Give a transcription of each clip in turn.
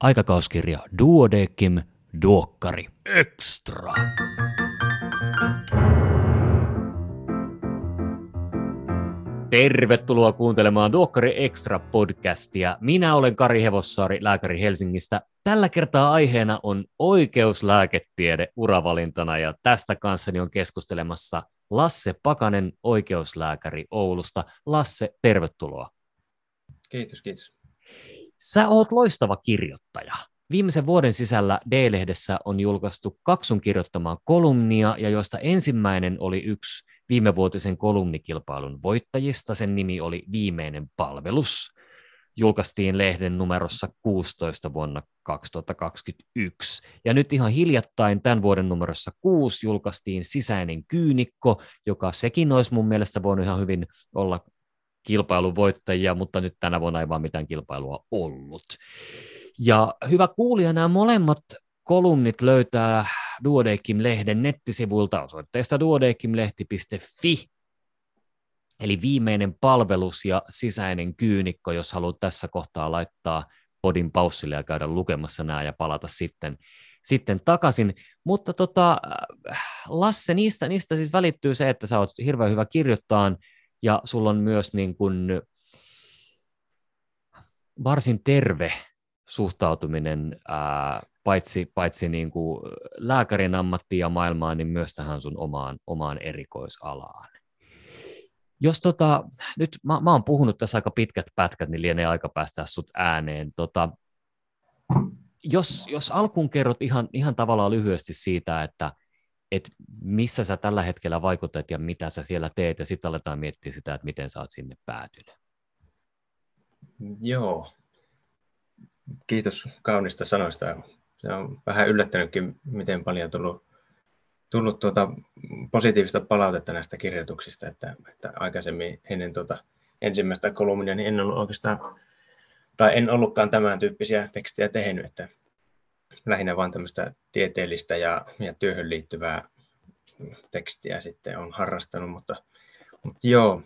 Aikakauskirja Duodecim, Duokkari Extra. Tervetuloa kuuntelemaan Duokkari Extra-podcastia. Minä olen Kari Hevossaari, lääkäri Helsingistä. Tällä kertaa aiheena on oikeuslääketiede uravalintana, ja tästä kanssani on keskustelemassa Lasse Pakanen, oikeuslääkäri Oulusta. Lasse, tervetuloa. Kiitos. Sä oot loistava kirjoittaja. Viimeisen vuoden sisällä D-lehdessä on julkaistu 2 sun kirjoittamaa kolumnia, ja joista ensimmäinen oli yksi viimevuotisen kolumnikilpailun voittajista. Sen nimi oli Viimeinen palvelus. Julkaistiin lehden numerossa 16 vuonna 2021. Ja nyt ihan hiljattain tämän vuoden numerossa 6 julkaistiin Sisäinen kyynikko, joka sekin olisi mun mielestä voinut ihan hyvin olla kilpailun voittajia, mutta nyt tänä vuonna ei vaan mitään kilpailua ollut. Ja hyvä kuulija, nämä molemmat kolumnit löytää Duodecim-lehden nettisivuilta osoitteesta duodecimlehti.fi, eli Viimeinen palvelus ja Sisäinen kyynikko, jos haluat tässä kohtaa laittaa podin paussille ja käydä lukemassa nämä ja palata sitten takaisin. Mutta Lasse, niistä siis välittyy se, että sä oot hirveän hyvä kirjoittamaan, ja sulla on myös niin kuin varsin terve suhtautuminen paitsi niin kuin lääkärin ammattiin ja maailmaan, niin myös tähän sun omaan erikoisalaan. Jos nyt mä oon puhunut tässä aika pitkät pätkät, niin lienee aika päästää sut ääneen. Jos alkuun kerrot ihan tavallaan lyhyesti siitä, että missä sä tällä hetkellä vaikutat ja mitä sä siellä teet, ja sitten aletaan miettiä sitä, että miten sä oot sinne päätynyt. Joo. Kiitos kaunista sanoista. Se on vähän yllättänytkin, miten paljon tullut positiivista palautetta näistä kirjoituksista, että aikaisemmin ennen ensimmäistä kolumnia niin en ollutkaan tämän tyyppisiä tekstejä tehnyt, että lähinnä vaan tämmöistä tieteellistä ja työhön liittyvää tekstiä sitten on harrastanut, mutta joo,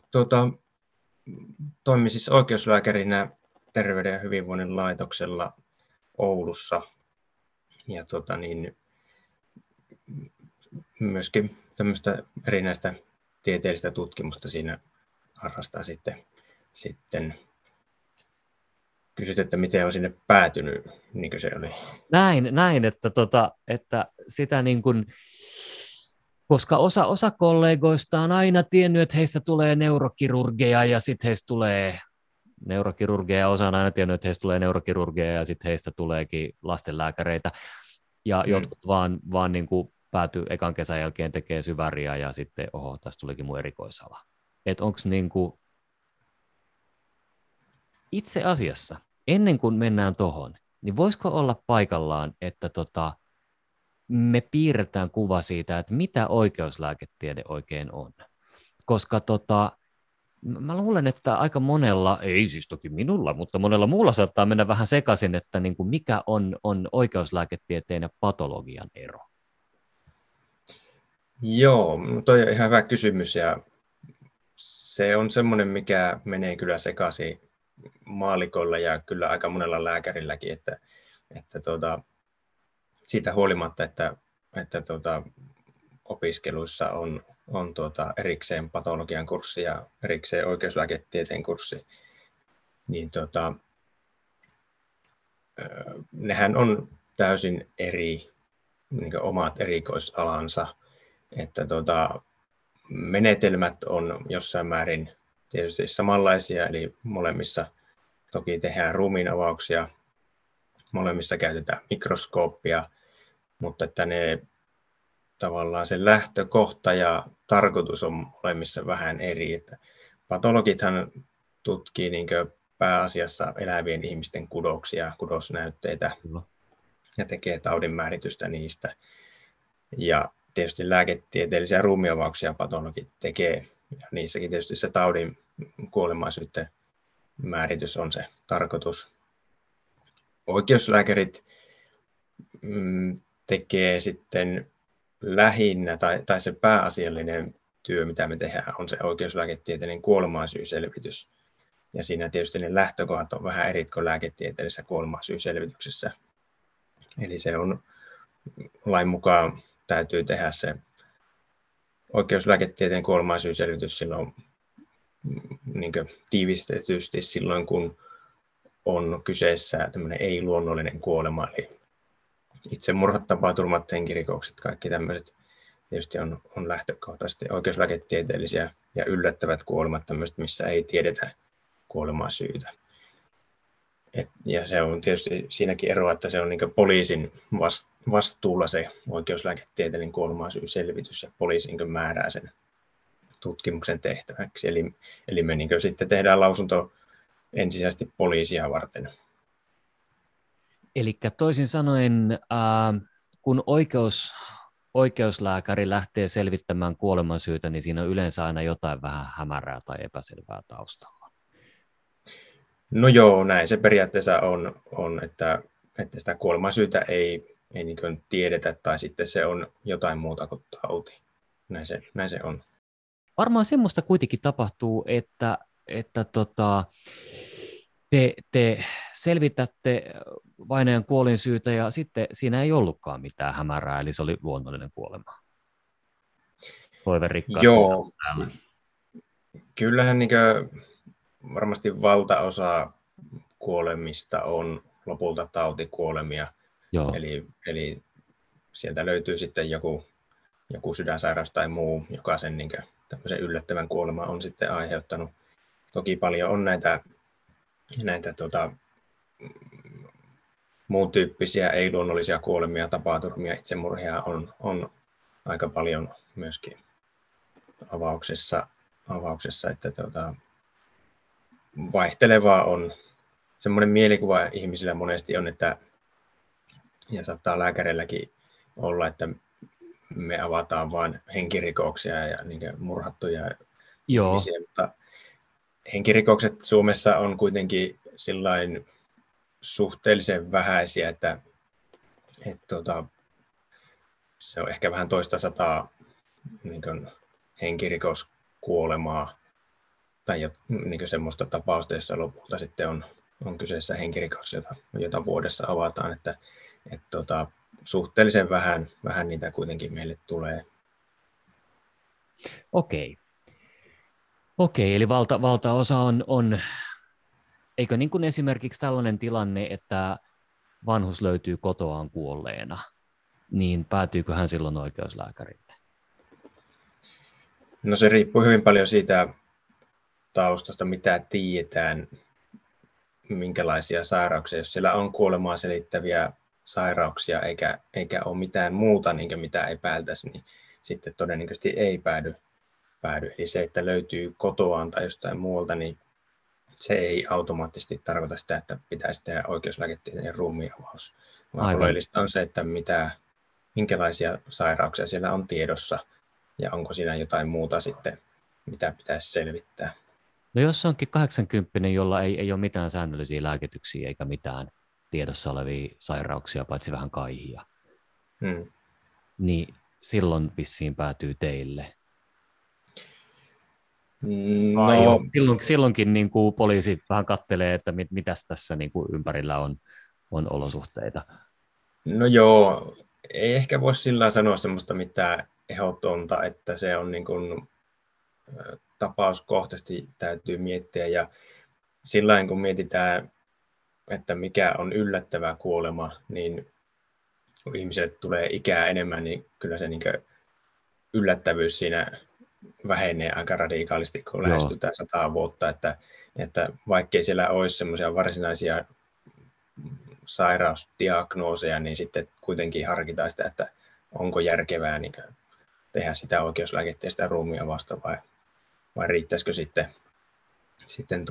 toimin siis oikeuslääkärinä Terveyden ja hyvinvoinnin laitoksella Oulussa, ja myöskin tämmöistä erinäistä tieteellistä tutkimusta siinä harrastaa sitten. Kysyt, että miten on sinne päätynyt, niin kuin se oli. Näin että sitä niin kuin, koska osa kollegoista on aina tiennyt, että heistä tulee neurokirurgeja, ja sitten heistä tulee neurokirurgeja, ja sitten heistä tuleekin lastenlääkäreitä, ja jotkut vaan niin kuin päätyy ekan kesän jälkeen tekee syväriä, ja sitten tässä tulikin mun erikoisala. Että onko niin kuin itse asiassa, ennen kuin mennään tuohon, niin voisiko olla paikallaan, että me piirretään kuva siitä, että mitä oikeuslääketiede oikein on? Koska mä luulen, että aika monella, ei siis toki minulla, mutta monella muulla saattaa mennä vähän sekaisin, että niin kuin mikä on oikeuslääketieteen ja patologian ero. Joo, toi on ihan hyvä kysymys, ja se on semmoinen, mikä menee kyllä sekaisin maallikoilla ja kyllä aika monella lääkärilläkin, että siitä huolimatta, että opiskeluissa on erikseen patologian kurssi ja erikseen oikeuslääketieteen kurssi, niin nehän on täysin eri, niin omat erikoisalansa, että menetelmät on jossain määrin tietysti samanlaisia, eli molemmissa toki tehdään ruumiinavauksia, molemmissa käytetään mikroskooppia, mutta että ne tavallaan se lähtökohta ja tarkoitus on molemmissa vähän eri. Että patologithan tutkii niin pääasiassa elävien ihmisten kudoksia, kudosnäytteitä, ja tekee taudinmääritystä niistä. Ja tietysti lääketieteellisiä ruumiinavauksia patologit tekee. Ja niissäkin tietysti se taudin kuolemaisyyden määritys on se tarkoitus. Oikeuslääkärit tekee sitten lähinnä, tai se pääasiallinen työ, mitä me tehdään, on se oikeuslääketieteellinen kuolemaisyyselvitys. Ja siinä tietysti ne lähtökohdat on vähän eri kuin lääketieteellisessä kuolemasyyselvityksessä. Eli se on lain mukaan täytyy tehdä se oikeuslääketieteen kuolemasyyselvitys silloin niin kuin tiivistetysti silloin, kun on kyseessä ei-luonnollinen kuolema. Eli itsemurhat, tapaturmat, henkirikokset, kaikki tämmöiset tietysti on lähtökohtaisesti oikeuslääketieteellisiä ja yllättävät kuolemat, tämmöiset, missä ei tiedetä kuolemaa syytä. Ja se on tietysti siinäkin eroa, että se on niin poliisin vastuulla se oikeuslääketieteellinen kuolemasyyselvitys ja poliisin määrää sen tutkimuksen tehtäväksi. Eli me niin sitten tehdään lausunto ensisijaisesti poliisia varten. Eli toisin sanoen, kun oikeuslääkäri lähtee selvittämään kuolemansyytä, niin siinä on yleensä aina jotain vähän hämärää tai epäselvää taustalla. No joo, näin se periaatteessa on että sitä kuolemansyytä ei niin kuin tiedetä, tai sitten se on jotain muuta kuin tauti. Näin se on. Varmaan semmoista kuitenkin tapahtuu, että te selvitätte vainajan kuolinsyytä ja sitten siinä ei ollutkaan mitään hämärää, eli se oli luonnollinen kuolema. Toive rikkaasti. Joo, kyllähän niin varmasti valtaosa kuolemista on lopulta tautikuolemia. Joo. Eli sieltä löytyy sitten joku sydänsairaus tai muu, joka sen niin tämmöisen yllättävän kuolema on sitten aiheuttanut. Toki paljon on näitä muun tyyppisiä ei-luonnollisia kuolemia, tapaturmia, itsemurhia on aika paljon myöskin avauksessa että vaihtelevaa on. Semmoinen mielikuva ihmisillä monesti on, että ja saattaa lääkäreilläkin olla, että me avataan vain henkirikoksia ja niin kuin murhattuja ihmisiä, mutta henkirikokset Suomessa on kuitenkin sillain suhteellisen vähäisiä, että se on ehkä vähän toista sataa niin kuin henkirikoskuolemaa tai niin kuin semmoista tapausta, jossa lopulta sitten on kyseessä henkirikos, jota vuodessa avataan, että suhteellisen vähän niitä kuitenkin meille tulee. Okei, eli valtaosa on, eikö niin kuin esimerkiksi tällainen tilanne, että vanhus löytyy kotoaan kuolleena, niin päätyykö hän silloin oikeuslääkärille? No se riippuu hyvin paljon siitä taustasta, mitä tiedetään, minkälaisia sairauksia. Jos siellä on kuolemaa selittäviä sairauksia eikä ole mitään muuta, niin mitä epäiltäisi, niin sitten todennäköisesti ei päädy. Eli se, että löytyy kotoaan tai jostain muualta, niin se ei automaattisesti tarkoita sitä, että pitäisi tehdä oikeuslääketieteen ruumiinavaus. Vaan oleellista on se, että minkälaisia sairauksia siellä on tiedossa ja onko siinä jotain muuta sitten, mitä pitäisi selvittää. No jos se onkin 80, jolla ei ole mitään säännöllisiä lääkityksiä eikä mitään tiedossa olevia sairauksia, paitsi vähän kaihia, niin silloin vissiin päätyy teille. No, silloinkin niin kuin poliisi vähän katselee, että mitäs tässä niin kuin ympärillä on olosuhteita. No joo, ei ehkä voi sillä sanoa semmoista mitään ehdotonta, että se on niin kuin, tapauskohtaisesti täytyy miettiä. Ja sillain kun mietitään, että mikä on yllättävä kuolema, niin kun ihmiselle tulee ikää enemmän, niin kyllä se niin kuin yllättävyys siinä vähenee aika radikaalisti, kun lähestytään 100 vuotta, että vaikkei siellä olisi semmoisia varsinaisia sairausdiagnooseja, niin sitten kuitenkin harkitaan sitä, että onko järkevää niin kuin tehdä sitä oikeuslääketieteellistä ruumiinavausta vai riittäisikö sitten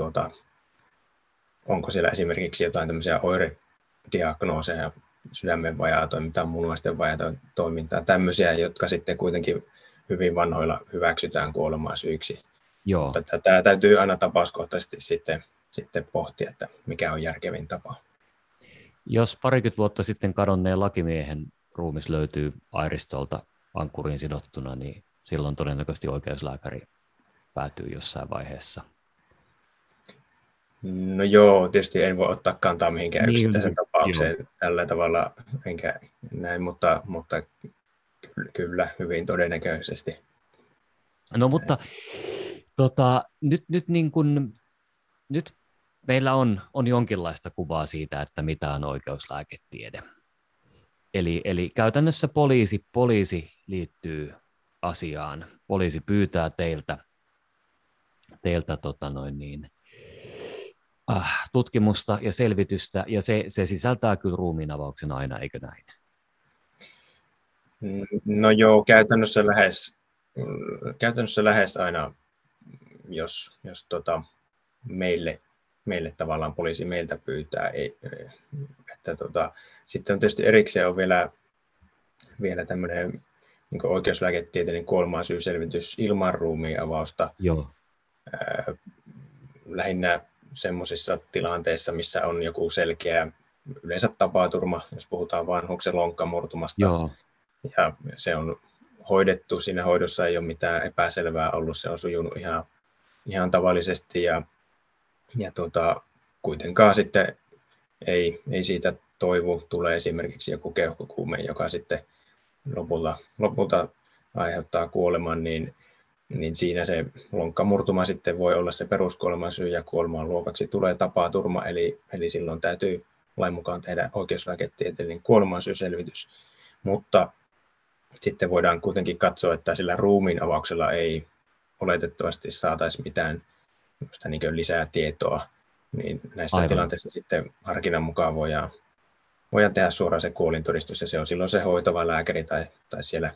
onko siellä esimerkiksi jotain tämmöisiä oirediagnooseja, sydämen vajaatoimintaa, munuaisten vajaatoimintaa, tämmöisiä, jotka sitten kuitenkin hyvin vanhoilla hyväksytään kuolemaa syyksi. Joo. Tätä täytyy aina tapauskohtaisesti sitten pohtia, että mikä on järkevin tapa. Jos parikymmentä vuotta sitten kadonneen lakimiehen ruumis löytyy airistolta ankkuriin sidottuna, niin silloin todennäköisesti oikeuslääkäri päätyy jossain vaiheessa No joo, tietysti en voi ottaa kantaa mihinkään yksittäisen tapaukseen tällä tavalla, enkä näin, mutta kyllä hyvin todennäköisesti. No mutta nyt, niin kun, nyt meillä on jonkinlaista kuvaa siitä, että mitä on oikeuslääketiede. Eli käytännössä poliisi liittyy asiaan. Poliisi pyytää teiltä tutkimusta ja selvitystä, ja se sisältää kyllä ruumiinavauksen aina, eikö näin? No joo, käytännössä lähes aina, jos meille tavallaan poliisi meiltä pyytää. Sitten on tietysti erikseen on vielä tämmöinen niin oikeuslääketieteellinen kuolemansyy-selvitys ilman ruumiinavausta. Joo. Lähinnä semmoisissa tilanteissa, missä on joku selkeä yleensä tapaturma, jos puhutaan vanhuksen lonkkamurtumasta. Joo. Ja se on hoidettu, siinä hoidossa ei ole mitään epäselvää ollut, se on sujunut ihan tavallisesti ja kuitenkaan sitten ei siitä toivu, tulee esimerkiksi joku keuhkokuume, joka sitten lopulta aiheuttaa kuoleman, niin siinä se lonkkamurtuma sitten voi olla se peruskuoleman syy ja kuoleman luokaksi tulee tapaturma, eli silloin täytyy lain mukaan tehdä oikeuslääketieteellinen kuolemansyyselvitys, mutta sitten voidaan kuitenkin katsoa, että sillä ruumiin avauksella ei oletettavasti saataisi mitään niin lisää tietoa, niin näissä Aivan. tilanteissa sitten harkinnan mukaan voidaan tehdä suoraan se kuolintodistus, ja se on silloin se hoitava lääkäri tai siellä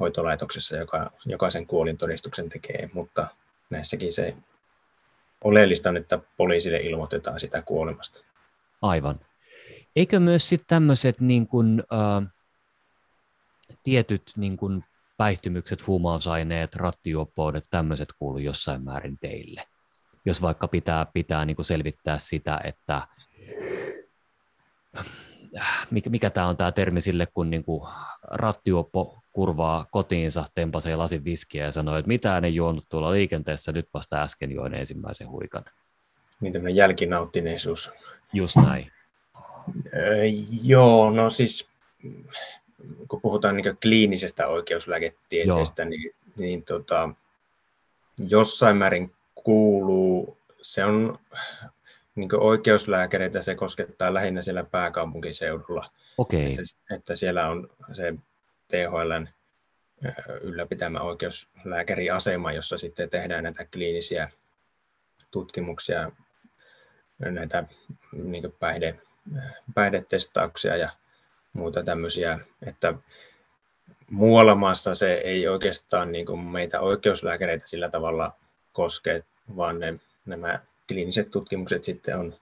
hoitolaitoksessa, joka sen kuolintodistuksen tekee, mutta näissäkin se oleellista on, että poliisille ilmoitetaan sitä kuolemasta. Aivan. Eikö myös sitten tämmöiset niin kuin, tietyt niin kuin päihtymykset, huumausaineet, rattijuoppoudet, tämmöiset kuuluu jossain määrin teille? Jos vaikka pitää niin kuin selvittää sitä, että mikä tämä on tämä termi sille, kun niin kuin rattijuoppo kurvaa kotiinsa, tempasee lasin viskiä ja sanoo, että mitään ei juonut tuolla liikenteessä, nyt vasta äsken join ensimmäisen huikan. Niin tämmöinen jälkinauttineisuus. Just näin. Joo, no siis kun puhutaan niin kliinisestä oikeuslääketieteestä, niin jossain määrin kuuluu, se on niin oikeuslääkäreitä, se koskettaa lähinnä siellä pääkaupunkiseudulla. Okei. Että siellä on se THL:n ylläpitämä oikeuslääkäriasema, jossa sitten tehdään näitä kliinisiä tutkimuksia, näitä niin päihdetestauksia ja muuta tämmöisiä, että muualla maassa se ei oikeastaan niin kuin meitä oikeuslääkäreitä sillä tavalla koske, vaan nämä kliiniset tutkimukset sitten on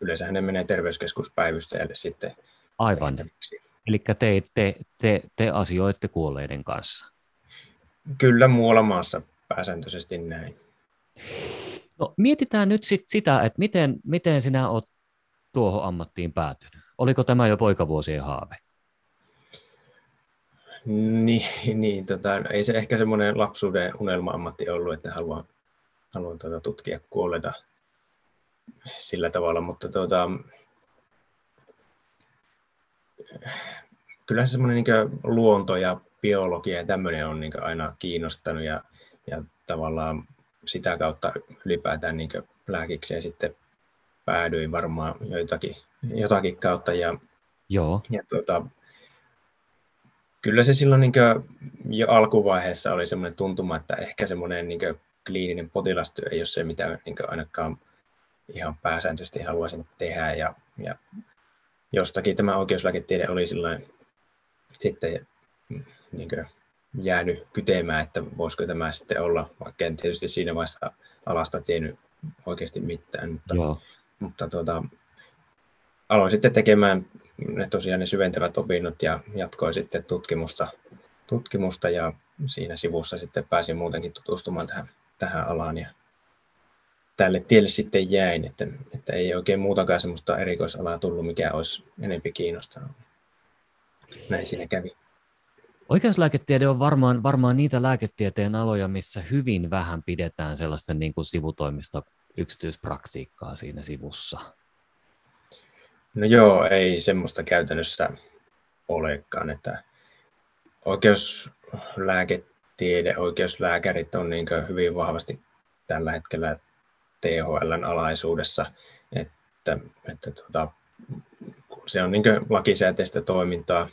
yleensähän ne menee terveyskeskuspäivystäjälle sitten. Aivan. Eli te asioitte kuolleiden kanssa. Kyllä muualla maassa pääsääntöisesti näin. No, mietitään nyt sitä, että miten sinä olet tuohon ammattiin päätynyt. Oliko tämä jo poikavuosien haave? Ei se ehkä semmoinen lapsuuden unelma-ammatti ollut, että haluan tutkia kuolleita sillä tavalla, mutta kyllä semmoinen niin luonto ja biologia ja tämmöinen on niin aina kiinnostanut ja tavallaan sitä kautta ylipäätään niin lääkikseen sitten päädyin varmaan jotakin kautta ja, Joo. ja kyllä se silloin niin jo alkuvaiheessa oli semmoinen tuntuma, että ehkä semmoinen niin kliininen potilastyö ei ole se, mitä niin ainakaan ihan pääsääntöisesti haluaisin tehdä ja jostakin tämä oikeuslääketiede oli sillain sitten niin jäänyt kytemään, että voisiko tämä sitten olla, vaikka en tietysti siinä vaiheessa alasta tiennyt oikeasti mitään, mutta aloin sitten tekemään ne syventävät opinnot ja jatkoin sitten tutkimusta ja siinä sivussa sitten pääsin muutenkin tutustumaan tähän alaan ja tälle tielle sitten jäin, että ei oikein muutakaan semmoista erikoisalaa tullut, mikä olisi enempi kiinnostanut. Näin siinä kävi. Oikeuslääketiede on varmaan niitä lääketieteen aloja, missä hyvin vähän pidetään sellaisten niin kuin sivutoimista yksityispraktiikkaa siinä sivussa? No joo, ei semmoista käytännössä olekaan, että oikeuslääketiede, oikeuslääkärit on niin kuin hyvin vahvasti tällä hetkellä THL:n alaisuudessa, että se on niin kuin lakisääteistä toimintaa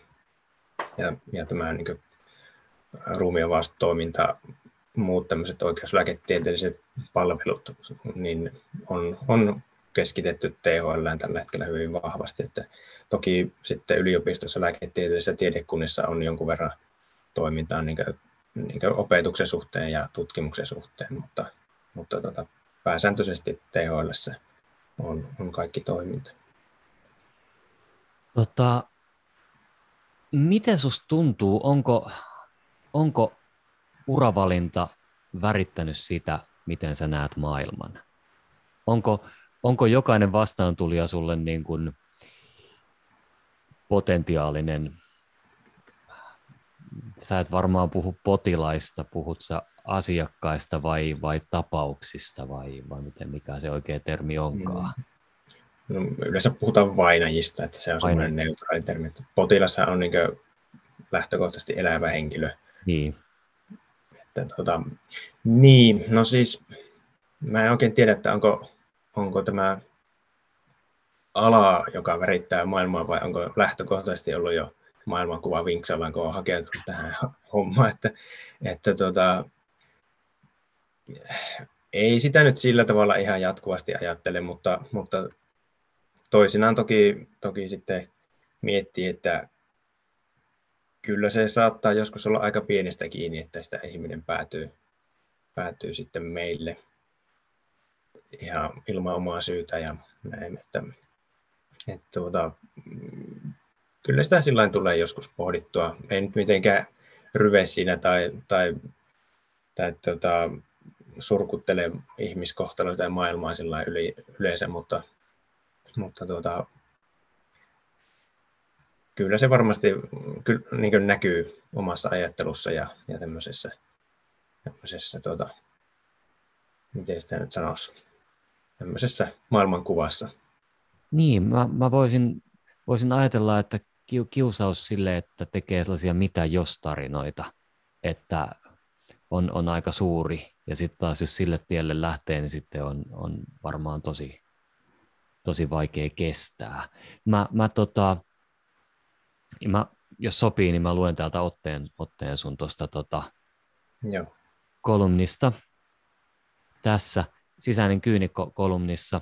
ja tämä niin kuin ruumiinavaustoiminta, muut tämmöiset oikeuslääketieteelliset palvelut niin on keskitetty THL:ään tällä hetkellä hyvin vahvasti. Että toki sitten yliopistossa lääketieteellisissä tiedekunnissa on jonkun verran toimintaa niin kuin opetuksen suhteen ja tutkimuksen suhteen, mutta pääsääntöisesti THL:ssä on kaikki toiminta. Miten susta tuntuu, onko uravalinta värittänyt sitä, miten sä näet maailman? Onko jokainen vastaantulija sulle niin kuin potentiaalinen? Sä et varmaan puhu potilaista, puhut sä asiakkaista vai tapauksista vai miten, mikä se oikea termi onkaan? No, yleensä puhutaan vainajista, että se on semmoinen neutraali termi. Potilashan on niin kuin lähtökohtaisesti elävä henkilö. Niin. Niin, no siis mä en oikein tiedä, että onko tämä ala, joka värittää maailmaa, vai onko lähtökohtaisesti ollut jo maailmankuva vinksallaan, kun on hakeutunut tähän hommaan, että ei sitä nyt sillä tavalla ihan jatkuvasti ajattele, mutta toisinaan toki sitten miettii, että kyllä se saattaa joskus olla aika pienestä kiinni, että sitä ihminen päätyy sitten meille ihan ilman omaa syytä ja näin, että kyllä sitä sillain tulee joskus pohdittua. Ei nyt mitenkään ryve siinä tai surkuttele ihmiskohtaloita ja maailmaa sillain yleensä, mutta kyllä se varmasti niin näkyy omassa ajattelussa ja tämmöisessä miten sitä nyt sanoisi, tämmöisessä maailmankuvassa. Niin, mä voisin ajatella, että kiusaus sille, että tekee sellaisia mitä jos -tarinoita, että on aika suuri, ja sitten taas jos sille tielle lähtee, niin sitten on varmaan tosi vaikea kestää. Mä, jos sopii, niin mä luen täältä otteen sun tuosta kolumnista. Tässä Sisäinen kyynikko-kolumnissa.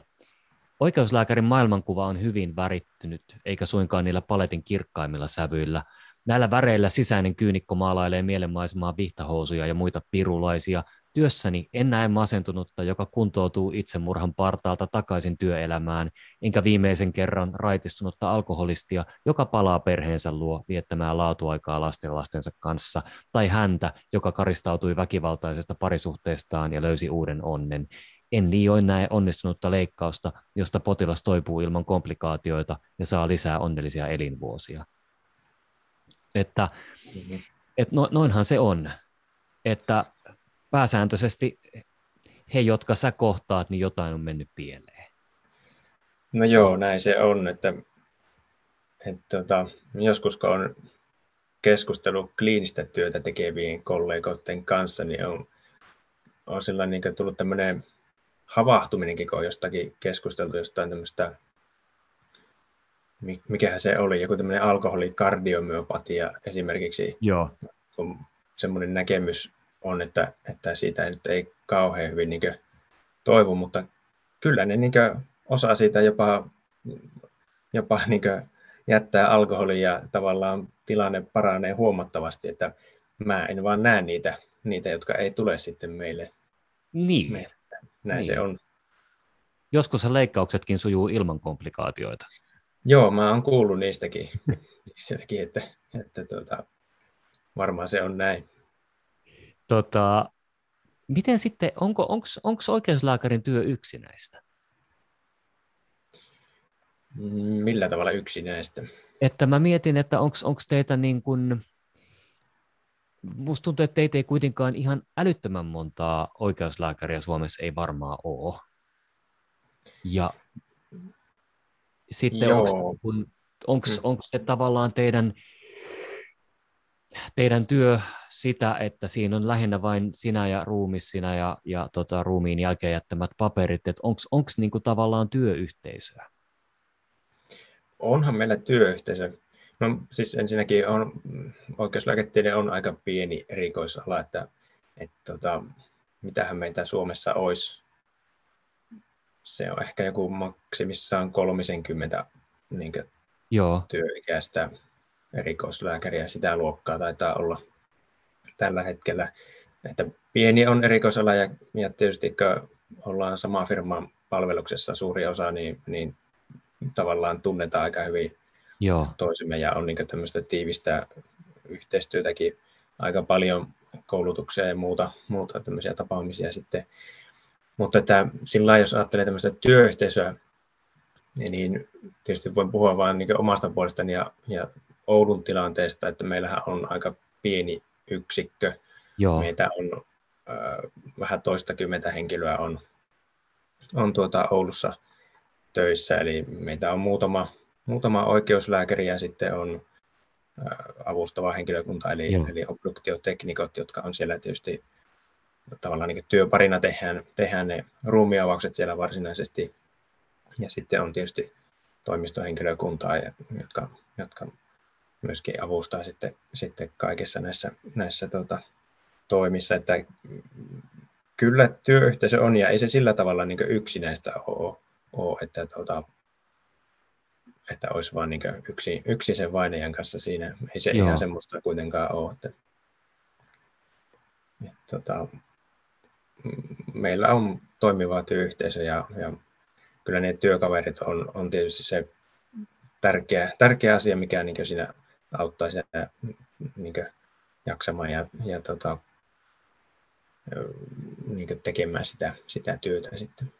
Oikeuslääkärin maailmankuva on hyvin värittynyt, eikä suinkaan niillä paletin kirkkaimmilla sävyillä. Näillä väreillä sisäinen kyynikko maalailee mielenmaisemaa, vihtahousuja ja muita pirulaisia. Työssäni en näe masentunutta, joka kuntoutuu itsemurhan partaalta takaisin työelämään, enkä viimeisen kerran raitistunutta alkoholistia, joka palaa perheensä luo viettämään laatuaikaa lastenlastensa kanssa, tai häntä, joka karistautui väkivaltaisesta parisuhteestaan ja löysi uuden onnen. En liioin näe onnistunutta leikkausta, josta potilas toipuu ilman komplikaatioita ja saa lisää onnellisia elinvuosia. Että noinhan se on, että pääsääntöisesti he, jotka sä kohtaat, niin jotain on mennyt pieleen. No joo, näin se on, että joskus kun on keskustellut kliinistä työtä tekevien kollegoiden kanssa, niin on sellainen niin tullut tämmöinen havahtuminenkin, kun on jostakin keskusteltu jostain tämmöistä, mikähän se oli, joku tämmöinen alkoholikardiomyopatia esimerkiksi. Joo. Kun semmoinen näkemys on, että siitä nyt ei kauhean hyvin niin toivu, mutta kyllä ne niin osaa siitä jopa niin jättää alkoholia ja tavallaan tilanne paranee huomattavasti, että mä en vaan näe niitä jotka ei tule sitten meille. Niin. Näin niin. Se on. Joskus leikkauksetkin sujuu ilman komplikaatioita. Joo, mä oon kuullut niistäkin että varmaan se on näin. Miten sitten, onko oikeuslääkärin työ yksinäistä? Millä tavalla yksinäistä? Että mä mietin, että onko teitä niin kuin, musta tuntuu, että teitä ei kuitenkaan ihan älyttömän montaa oikeuslääkäriä Suomessa ei varmaan ole. Ja sitten onko se tavallaan teidän työ sitä, että siinä on lähinnä vain sinä ja ruumis, sinä ja ruumiin jälkeen jättämät paperit, että onko niinku tavallaan työyhteisöä? Onhan meillä työyhteisö. No siis ensinnäkin oikeuslääketiede on aika pieni erikoisala, että mitähän meitä Suomessa olisi. Se on ehkä joku maksimissaan 30 työikäistä erikoislääkäriä, sitä luokkaa taitaa olla tällä hetkellä. Että pieni on erikoisala ja tietysti kun ollaan sama firman palveluksessa suuri osa, niin tavallaan tunnetaan aika hyvin toisemme ja on niin tämmöistä tiivistä yhteistyötäkin aika paljon koulutukseen ja muuta tämmöisiä tapaamisia sitten. Mutta sillä jos ajattelee tämmöistä työyhteisöä, niin tietysti voin puhua vain niin omasta puolestani ja Oulun tilanteesta, että meillähän on aika pieni yksikkö. Joo. Meitä on vähän toistakymmentä henkilöä on Oulussa töissä, eli meitä on muutama oikeuslääkäri ja sitten on avustava henkilökunta, eli obduktioteknikot, jotka on siellä tietysti tavallaan niin työparina tehdään ne ruumiavaukset siellä varsinaisesti. Ja sitten on tietysti toimistohenkilökuntaa, jotka myöskin avustaa sitten kaikissa näissä toimissa. Että kyllä työyhteisö on, ja ei se sillä tavalla niin yksinäistä ole, että olisi vaan niin yksi sen vainajan kanssa siinä. Ei se ihan semmoista kuitenkaan ole. Meillä on toimiva työyhteisö ja kyllä ne työkaverit on tietysti se tärkeä asia, mikä niin siinä auttaa siinä niin jaksamaan ja niin tekemään sitä työtä sitten.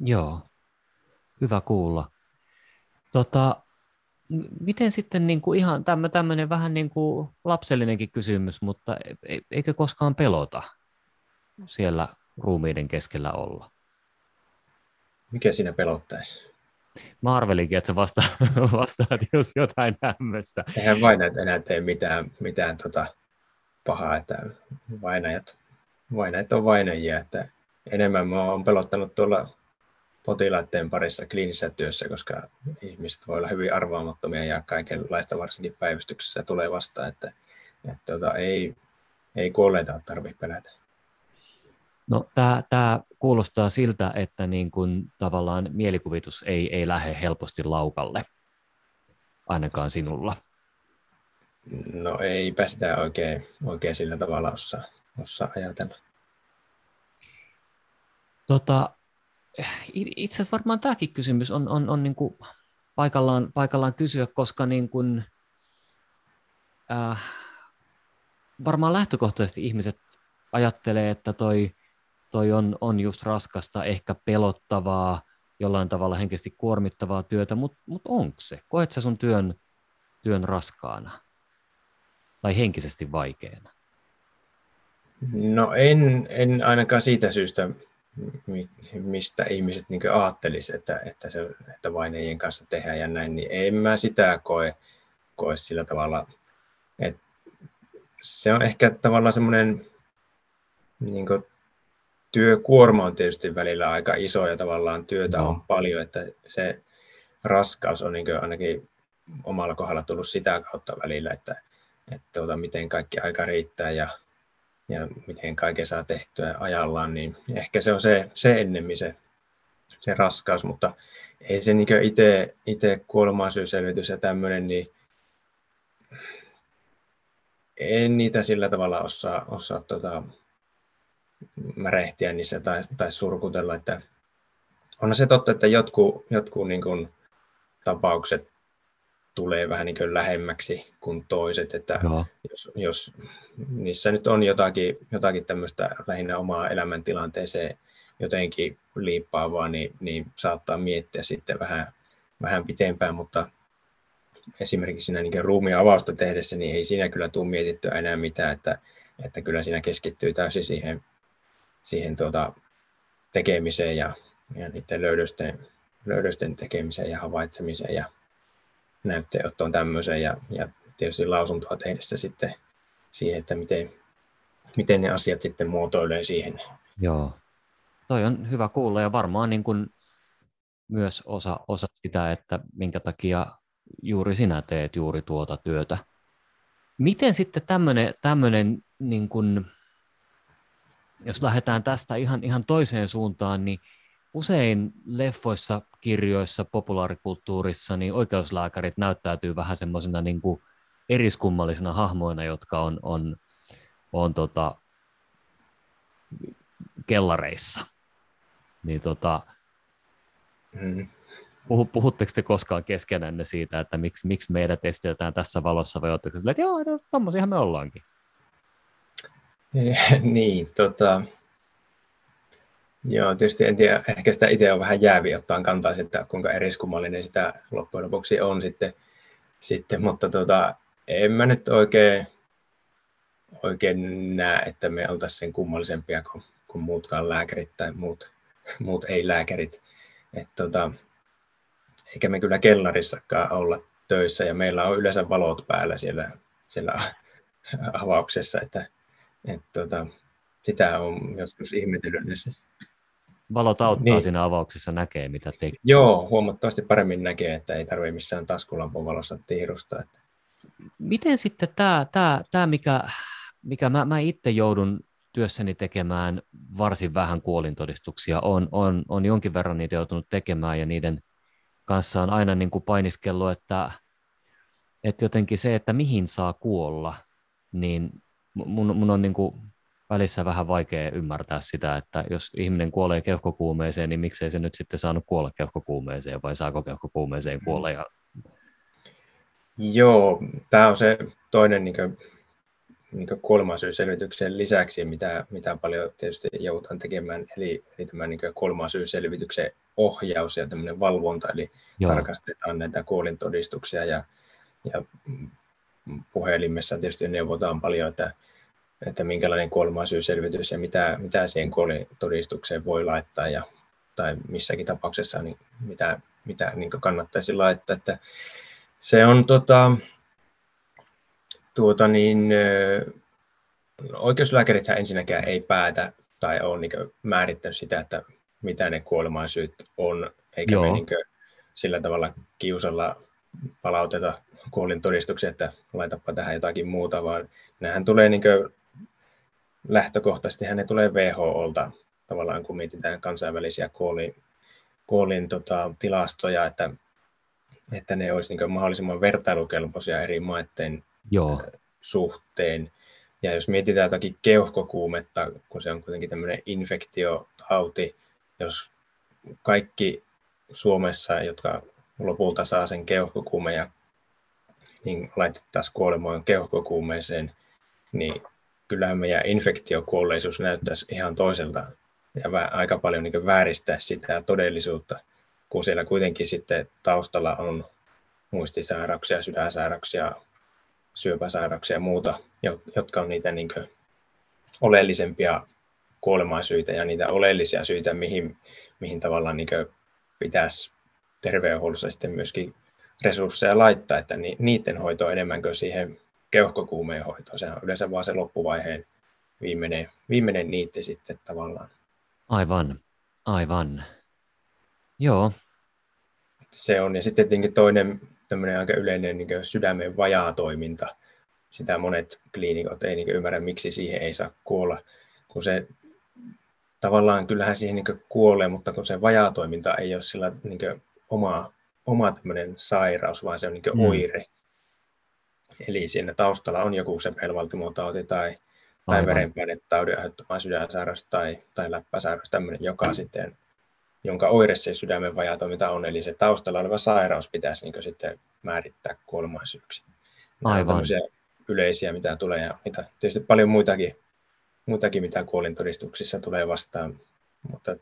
Joo, hyvä kuulla. Miten sitten niin kuin ihan tämmöinen vähän niin kuin lapsellinenkin kysymys, mutta eikö koskaan pelota siellä ruumiiden keskellä olla? Mikä siinä pelottaisi? Mä arvelinkin, että sä vastaat just jotain hämmöstä. Eihän vainajat enää tee mitään pahaa, että vainajat on vainajia. Että enemmän mä oon pelottanut tuolla potilaiden parissa kliinisessä työssä, koska ihmiset voi olla hyvin arvaamattomia ja kaikenlaista varsinkin päivystyksessä tulee vastaan, että ei kuolleita tarvitse pelätä. No, tämä kuulostaa siltä, että niin kun tavallaan mielikuvitus ei lähde helposti laukalle, ainakaan sinulla. No eipä sitä oikein sillä tavalla osaa ajatella. Itse asiassa varmaan tämäkin kysymys on niin kuin paikallaan kysyä, koska niin kuin, varmaan lähtökohtaisesti ihmiset ajattelee, että toi on just raskasta, ehkä pelottavaa, jollain tavalla henkisesti kuormittavaa työtä, mut onko se? Koet sä sun työn raskaana tai henkisesti vaikeana? No en ainakaan siitä syystä, mistä ihmiset niin ajattelisivat, että vainajien kanssa tehdään ja näin, niin en mä sitä koe sillä tavalla. Et se on ehkä tavallaan semmoinen, niin työkuorma on tietysti välillä aika iso ja tavallaan työtä on paljon, että se raskaus on niin ainakin omalla kohdalla tullut sitä kautta välillä, että miten kaikki aika riittää ja miten kaiken saa tehtyä ajallaan, niin ehkä se on se ennemmin se raskaus, mutta ei se niin itse kuolemansyynselvitys ja tämmöinen, niin en niitä sillä tavalla osaa märehtiä niissä tai surkutella, että onhan se totta, että jotkut niin kuin tapaukset tulee vähän niin kuin lähemmäksi kuin toiset, että jos niissä nyt on jotakin tämmöistä lähinnä omaa elämäntilanteeseen jotenkin liippaavaa, niin saattaa miettiä sitten vähän pitempään, mutta esimerkiksi siinä niin ruumiin avausta tehdessä, niin ei siinä kyllä tule mietittyä enää mitään, että kyllä siinä keskittyy täysin siihen tekemiseen ja ja niiden löydösten tekemiseen ja havaitsemiseen ja näytteenottoon tämmöiseen ja tietysti lausuntoa tehdessä sitten siihen, että miten ne asiat sitten muotoilee siihen. Joo, toi on hyvä kuulla ja varmaan niin kuin myös osa sitä, että minkä takia juuri sinä teet juuri tuota työtä. Miten sitten tämmöinen niin kuin, jos lähdetään tästä ihan toiseen suuntaan, niin usein leffoissa, kirjoissa, populaarikulttuurissa niin oikeuslääkärit näyttäytyy vähän semmoisena niin kuin eriskummallisina hahmoina, jotka on kellareissa. Niin puhutteko te koskaan keskenänne siitä, että miksi meidät esitetään tässä valossa, vai oletteko sillä, että joo, no, tommosiahan me ollaankin? Niin, joo, tietysti en tiedä, ehkä sitä itse on vähän jäävi ottaan kantaa, että kuinka eriskummallinen sitä loppujen lopuksi on sitten mutta en mä nyt oikein näe, että me oltaisiin sen kummallisempia kuin muutkaan lääkärit tai muut ei-lääkärit. Eikä me kyllä kellarissakaan olla töissä ja meillä on yleensä valot päällä siellä avauksessa, että sitä on joskus ihmetellyt. Valot auttaa niin. Siinä avauksessa näkee, mitä tekee. Joo, huomattavasti paremmin näkee, että ei tarvitse missään taskulampun valossa tiirustaa. Miten sitten tämä mikä mä itse joudun työssäni tekemään varsin vähän kuolintodistuksia, on jonkin verran niitä joutunut tekemään ja niiden kanssa on aina niin kuin painiskellut, että jotenkin se, että mihin saa kuolla, niin mun on niin kuin välissä vähän vaikea ymmärtää sitä, että jos ihminen kuolee keuhkokuumeeseen, niin miksei se nyt sitten saanut kuolla keuhkokuumeeseen, vai saako keuhkokuumeeseen kuolla? Joo, tämä on se toinen niin kuin kuolemansyyselvityksen lisäksi, mitä paljon tietysti joudutaan tekemään, eli tämä niin kuin kuolemansyyselvityksen ohjaus ja tämmöinen valvonta, eli joo. Tarkastetaan näitä kuolintodistuksia ja puhelimessa tietysti neuvotaan paljon, että minkälainen kuolemansyyselvitys ja mitä siihen kuolintodistukseen voi laittaa ja, tai missäkin tapauksessa niin mitä niin kuin kannattaisi laittaa. Että se on oikeuslääkärithän ensinnäkään ei päätä tai ole niin kuin määrittänyt sitä, että mitä ne kuolemansyyt on, eikä me niin kuin sillä tavalla kiusalla palauteta kuolintodistuksia, että laitapa tähän jotakin muuta, vaan nämähän tulee niin kuin lähtökohtaisesti ne tulee WHO:lta tavallaan, kun mietitään kansainvälisiä kuolin tilastoja, että ne olisi niin kuin mahdollisimman vertailukelpoisia eri maiden suhteen. Ja jos mietitään jotakin keuhkokuumetta, kun se on kuitenkin tämmöinen infektiotauti, jos kaikki Suomessa, jotka lopulta saa sen keuhkokuumeen, niin laitettaisiin kuolemaan keuhkokuumeeseen, niin kyllähän meidän infektiokuolleisuus näyttäisi ihan toiselta ja aika paljon niin kuin vääristää sitä todellisuutta, kun siellä kuitenkin sitten taustalla on muistisairauksia, sydänsairauksia, syöpäsairauksia ja muuta, jotka on niitä niin kuin oleellisempia kuolemansyitä ja niitä oleellisia syitä, mihin tavallaan niin kuin pitäisi terveydenhuollossa sitten myöskin resursseja laittaa, että niiden hoitoa enemmän kuin siihen keuhkokuumeen hoitoon. Sehän on yleensä vaan se loppuvaiheen viimeinen niitti sitten tavallaan. Aivan. Joo. Se on. Ja sitten tietenkin toinen tämmöinen aika yleinen niin kuin sydämen vajaatoiminta. Sitä monet kliinikot ei niin kuin ymmärrä, miksi siihen ei saa kuolla, kun se tavallaan kyllähän siihen niin kuin kuolee, mutta kun se vajaatoiminta ei ole sillä niin kuin oma tämmöinen sairaus, vaan se on niin kuin oire. Eli siinä taustalla on joku sepelvaltimotauti tai verenpainetaudin aiheuttama sydänsairaus tai läppäsairaus, tämmöinen, jonka oire se sydämen vajaatoiminta on. Eli se taustalla oleva sairaus pitäisi niin kuin sitten määrittää kuolemansyyksi. Aivan. Tämmöisiä yleisiä, mitä tulee, ja mitä tietysti paljon muitakin, mitä kuolintodistuksissa tulee vastaan. Mutta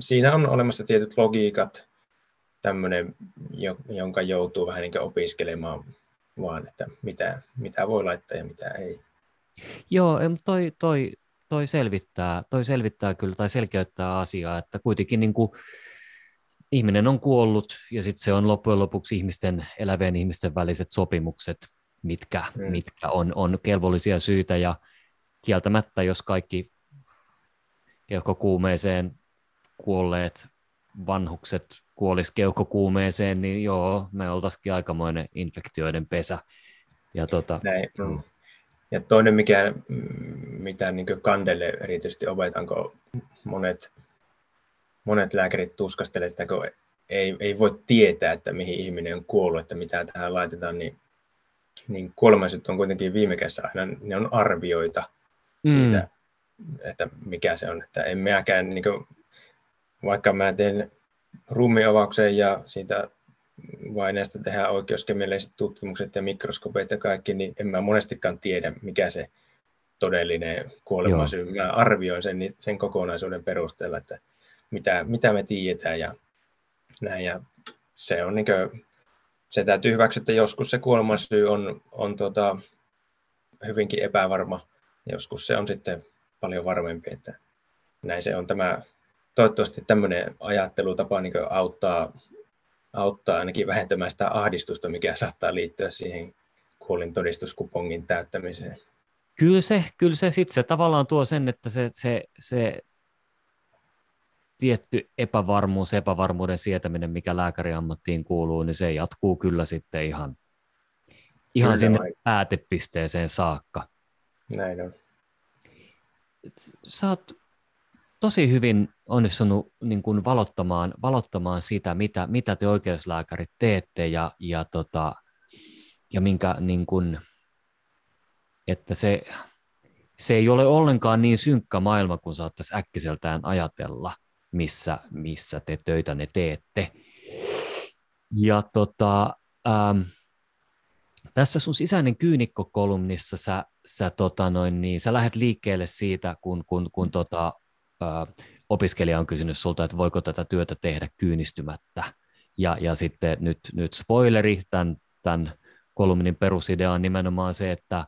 siinä on olemassa tietyt logiikat, tämmöinen, jonka joutuu vähän niin kuin opiskelemaan vaan, että mitä voi laittaa ja mitä ei. Joo, toi Toi selvittää kyllä tai selkeyttää asiaa, että kuitenkin niin kuin ihminen on kuollut ja sitten se on loppujen lopuksi elävien ihmisten väliset sopimukset, mitkä on kelvollisia syitä ja kieltämättä, jos kaikki keuhkokuumeeseen kuolleet vanhukset kuolisi keuhkokuumeeseen, niin joo, me oltaisikin aikamoinen infektioiden pesä. Ja näin, ja toinen, mitä niin kuin Kandelle erityisesti opetanko, monet lääkärit tuskastelevat, että kun ei voi tietää, että mihin ihminen on kuollut, että mitä tähän laitetaan, niin kuolemansyyt on kuitenkin viime kädessä aina, ne on arvioita siitä, että mikä se on. Että en minäkään, niin kuin, vaikka mä teen ruumiavauksen ja siitä vaineesta tehdään oikeuskemialliset tutkimukset ja mikroskopeet ja kaikki, niin en mä monestikaan tiedä, mikä se todellinen kuolemansyy. Mä arvioin sen kokonaisuuden perusteella, että mitä me tiedetään ja näin. Ja se on niin kuin, se täytyy hyväksyä, että joskus se kuolemansyy on hyvinkin epävarma, joskus se on sitten paljon varmempi, että näin se on tämä. Toivottavasti tämmöinen ajattelutapa niin kuin auttaa ainakin vähentämään sitä ahdistusta, mikä saattaa liittyä siihen kuolintodistuskupongin täyttämiseen. Kyllä se sitten se tavallaan tuo sen, että se tietty epävarmuuden sietäminen, mikä lääkäriammattiin kuuluu, niin se jatkuu kyllä sitten ihan kyllä sinne päätepisteeseen saakka. Näin on. Sä oot tosi hyvin onnistunut niin kuin valottamaan sitä, mitä te oikeuslääkärit teette ja minkä niin kuin, että se ei ole ollenkaan niin synkkä maailma kuin saattaisi äkkiseltään ajatella, missä te töitänne teette. Ja tässä sun sisäinen kyynikko-kolumnissa sä lähdet liikkeelle siitä, kun opiskelija on kysynyt sulta, että voiko tätä työtä tehdä kyynistymättä. Ja sitten nyt spoileri, tämän kolumnin perusidea on nimenomaan se, että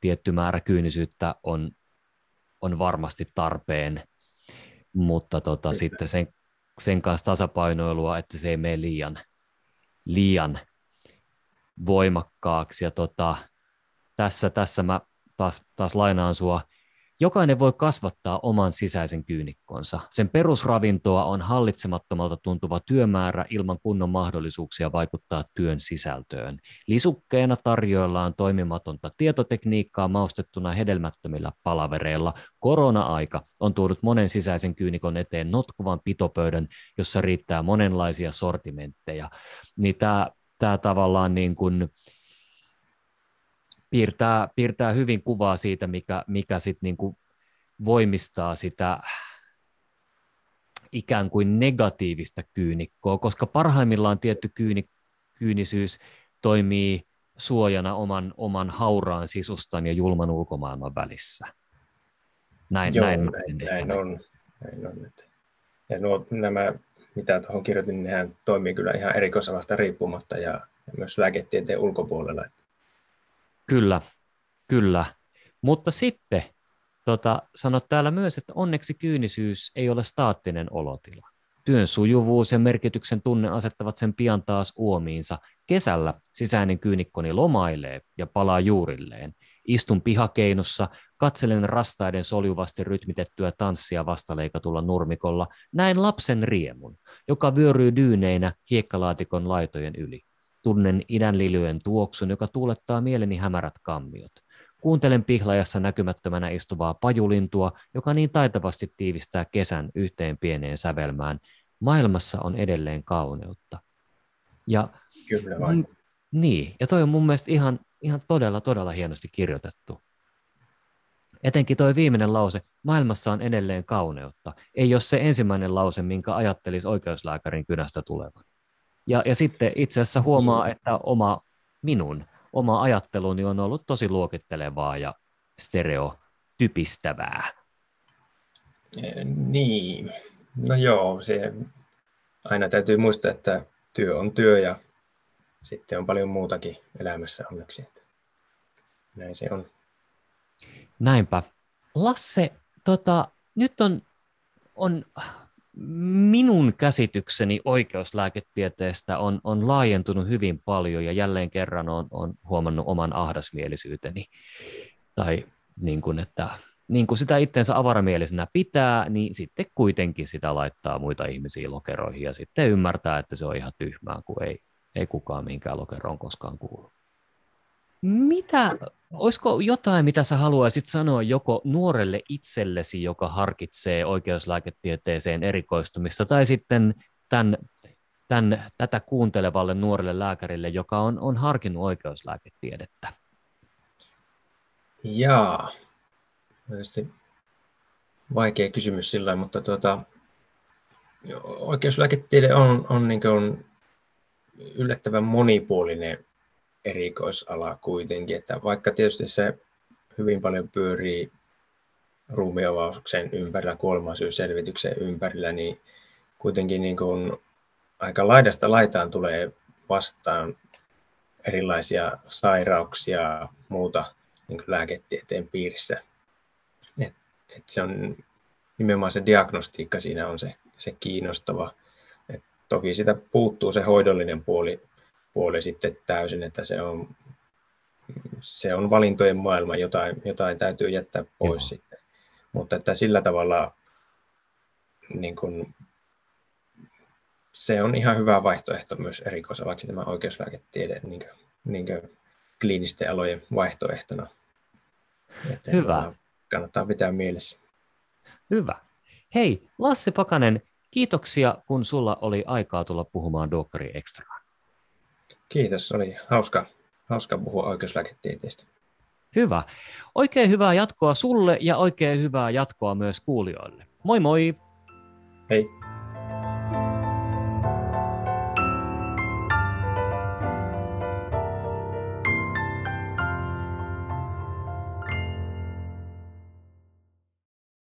tietty määrä kyynisyyttä on varmasti tarpeen, mutta sitten sen kanssa tasapainoilua, että se ei mene liian voimakkaaksi. Ja tässä mä taas lainaan sua. Jokainen voi kasvattaa oman sisäisen kyynikkonsa. Sen perusravintoa on hallitsemattomalta tuntuva työmäärä ilman kunnon mahdollisuuksia vaikuttaa työn sisältöön. Lisukkeena tarjoillaan toimimatonta tietotekniikkaa maustettuna hedelmättömillä palavereilla. Korona-aika on tuonut monen sisäisen kyynikon eteen notkuvan pitopöydän, jossa riittää monenlaisia sortimentteja. Niin tämä tavallaan niin kuin piirtää hyvin kuvaa siitä, mikä sit niinku voimistaa sitä ikään kuin negatiivista kyynikkoa, koska parhaimmillaan tietty kyynisyys toimii suojana oman hauraan sisustan ja julman ulkomaailman välissä. Näin on. Ja nämä, mitä tuohon kirjoitin, nehän toimii kyllä ihan erikoisalasta riippumatta ja myös lääketieteen ulkopuolella. Kyllä. Mutta sitten sanot täällä myös, että onneksi kyynisyys ei ole staattinen olotila. Työn sujuvuus ja merkityksen tunne asettavat sen pian taas uomiinsa. Kesällä sisäinen kyynikkoni lomailee ja palaa juurilleen. Istun pihakeinossa, katselen rastaiden soljuvasti rytmitettyä tanssia vastaleikatulla nurmikolla. Näin lapsen riemun, joka vyöryy dyyneinä hiekkalaatikon laitojen yli. Tunnen idänliljojen tuoksun, joka tuulettaa mieleni hämärät kammiot. Kuuntelen pihlajassa näkymättömänä istuvaa pajulintua, joka niin taitavasti tiivistää kesän yhteen pieneen sävelmään. Maailmassa on edelleen kauneutta. Ja, kyllä vain. Niin, ja toi on mun mielestä ihan todella hienosti kirjoitettu. Etenkin toi viimeinen lause, maailmassa on edelleen kauneutta, ei ole se ensimmäinen lause, minkä ajattelisi oikeuslääkärin kynästä tulevan. Ja sitten itse asiassa huomaa, että oma ajatteluni on ollut tosi luokittelevaa ja stereotypistävää. Niin, no joo, se aina täytyy muistaa, että työ on työ ja sitten on paljon muutakin elämässä onneksi. Näin se on. Näinpä. Lasse, nyt on minun käsitykseni oikeuslääketieteestä on laajentunut hyvin paljon ja jälleen kerran on huomannut oman ahdasmielisyyteni. Tai niin kuin sitä itseensä avaramielisenä pitää, niin sitten kuitenkin sitä laittaa muita ihmisiä lokeroihin ja sitten ymmärtää, että se on ihan tyhmää, kun ei kukaan mihinkään lokeroon koskaan kuulu. Olisiko jotain, mitä sä haluaisit sanoa joko nuorelle itsellesi, joka harkitsee oikeuslääketieteeseen erikoistumista, tai sitten tätä kuuntelevalle nuorelle lääkärille, joka on harkinnut oikeuslääketiedettä? Jaa, vaikea kysymys sillä tavalla, mutta oikeuslääketiede on niin kuin yllättävän monipuolinen erikoisala kuitenkin, että vaikka tietysti se hyvin paljon pyörii ruumiinavauksen ympärillä, kuolemaansyyn selvityksen ympärillä, niin kuitenkin niin kuin aika laidasta laitaan tulee vastaan erilaisia sairauksia muuta niin kuin lääketieteen piirissä. Et se on nimenomaan se diagnostiikka, siinä on se kiinnostava. Et toki sitä puuttuu se hoidollinen puoli sitten täysin, että se on valintojen maailma, jotain täytyy jättää pois sitten. Mutta että sillä tavalla niin kun, se on ihan hyvä vaihtoehto myös erikoisalaksi tämä oikeuslääketiede niin kun kliinisten alojen vaihtoehtona. Että hyvä. Kannattaa pitää mielessä. Hyvä. Hei, Lasse Pakanen, kiitoksia kun sulla oli aikaa tulla puhumaan Duokkari Extraan. Kiitos, oli hauska puhua oikeuslääketieteestä. Hyvä. Oikein hyvää jatkoa sulle ja oikein hyvää jatkoa myös kuulijoille. Moi moi! Hei!